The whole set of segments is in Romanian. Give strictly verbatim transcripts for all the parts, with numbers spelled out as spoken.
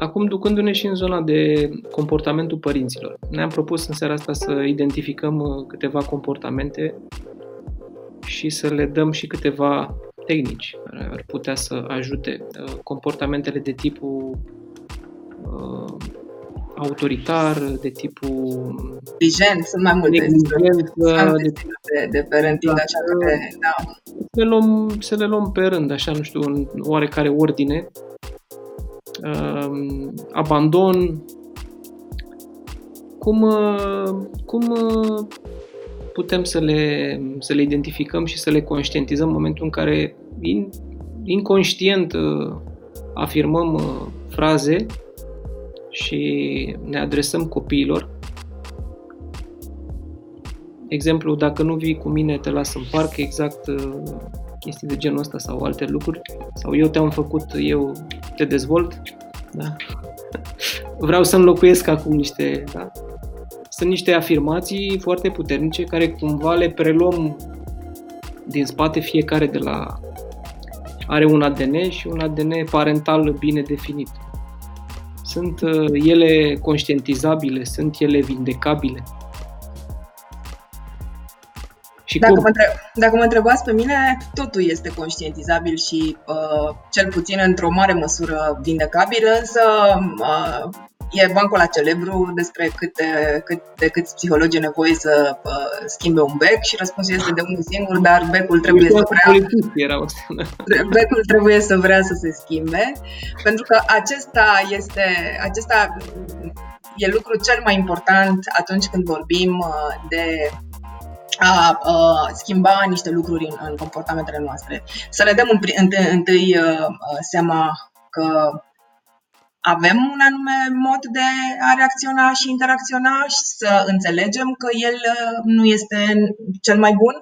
Acum, ducându-ne și în zona de comportamentul părinților, ne-am propus în seara asta să identificăm câteva comportamente și să le dăm și câteva tehnici care ar putea să ajute. Comportamentele de tipul uh, autoritar, de tipul... Vigent, sunt mai multe. Vigent, de, de, de parenting, da, așa că... Da. Să, luăm, să le luăm pe rând, așa, nu știu, în oarecare ordine. Uh, abandon. Cum... Uh, cum uh, putem să le, să le identificăm și să le conștientizăm în momentul în care in, inconștient afirmăm fraze și ne adresăm copiilor. Exemplu, dacă nu vii cu mine, te las în parc, exact chestii de genul ăsta sau alte lucruri. Sau eu te-am făcut, eu te dezvolt. Da. Vreau să înlocuiesc acum niște... Da? Sunt niște afirmații foarte puternice care cumva le preluăm din spate, fiecare de la... are un A D N și un A D N parental bine definit. Sunt ele conștientizabile, sunt ele vindecabile. Și dacă, cum? Mă întreb, dacă mă întrebați pe mine, totul este conștientizabil și uh, cel puțin într-o mare măsură vindecabil, însă... Uh, E bancul la celebru despre cât de, cât de câți psihologi e nevoie să uh, schimbe un bec și răspunsul este de unul singur, dar becul trebuie să vrea, becul trebuie să vrea să se schimbe, pentru că acesta este, acesta e lucru cel mai important atunci când vorbim de a uh, schimba niște lucruri în, în comportamentele noastre. Să ne dăm întâi, întâi, întâi uh, seama că avem un anume mod de a reacționa și interacționa și să înțelegem că el nu este cel mai bun,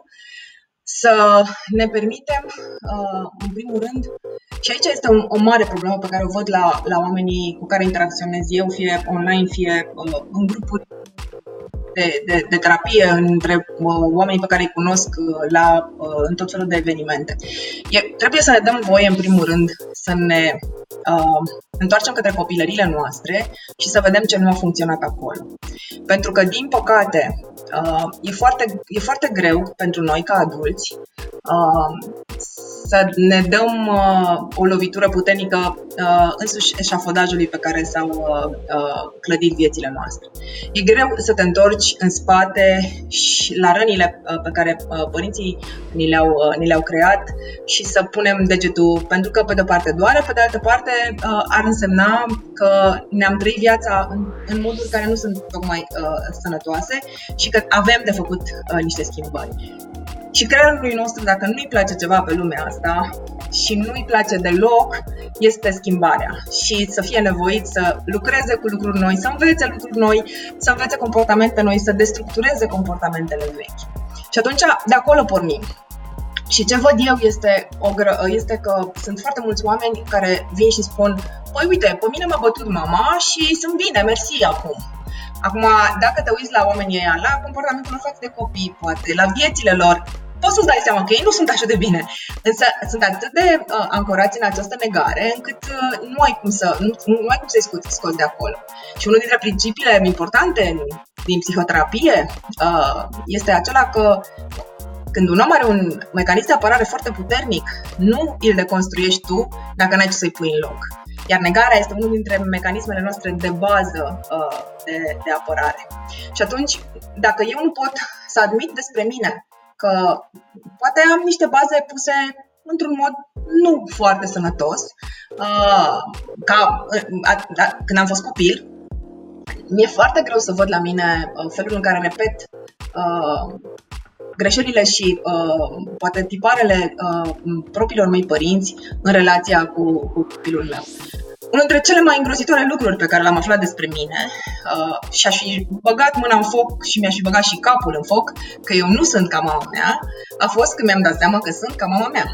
să ne permitem, în primul rând, și aici este o mare problemă pe care o văd la, la oamenii cu care interacționez eu, fie online, fie în grupuri de, de, de terapie, între oamenii pe care îi cunosc la, în tot felul de evenimente. E, trebuie să ne dăm voie, în primul rând, să ne... Uh, întoarcem către copilările noastre și să vedem ce nu a funcționat acolo. Pentru că, din păcate, uh, e, foarte, e foarte greu pentru noi, ca adulți, uh, să ne dăm uh, o lovitură puternică uh, însuși eșafodajului pe care s-au uh, uh, clădit viețile noastre. E greu să te întorci în spate și la rănile uh, pe care uh, părinții ni le-au, uh, ni le-au creat și să punem degetul, pentru că, pe de-o parte, doare, pe de altă parte, uh, ar însemna că ne-am trăit viața în, în moduri care nu sunt tocmai uh, sănătoase și că avem de făcut uh, niște schimbări. Și creierului nostru, dacă nu-i place ceva pe lumea asta și nu-i place deloc, este schimbarea. Și să fie nevoit să lucreze cu lucruri noi, să învețe lucruri noi, să învețe comportamente noi, să destructureze comportamentele vechi. Și atunci, de acolo pornim. Și ce văd eu este, o gră, este că sunt foarte mulți oameni care vin și spun: păi uite, pe mine m-a bătut mama și sunt bine, mersi acum. Acum, dacă te uiți la oamenii ăia, la comportamentul lor față de copii, poate, la viețile lor, poți să-ți dai seama că ei nu sunt așa de bine. Însă sunt atât de uh, ancorați în această negare, încât uh, nu ai cum să, nu, nu ai cum să-i scoți, scoți de acolo. Și unul dintre principiile importante din psihoterapie uh, este acela că când un om are un mecanism de apărare foarte puternic, nu îl deconstruiești tu dacă n-ai ce să-i pui în loc. Iar negarea este unul dintre mecanismele noastre de bază uh, de, de apărare. Și atunci, dacă eu nu pot să admit despre mine că poate am niște baze puse într-un mod nu foarte sănătos, uh, ca uh, a, a, când am fost copil, mi-e foarte greu să văd la mine uh, felul în care repet uh, greșelile și uh, poate tiparele uh, propriilor mei părinți în relația cu, cu copilul meu. Unul dintre cele mai îngrozitoare lucruri pe care l-am aflat despre mine, uh, și-aș fi băgat mâna în foc și mi-aș fi băgat și capul în foc, că eu nu sunt ca mama mea, a fost că mi-am dat seama că sunt ca mama mea.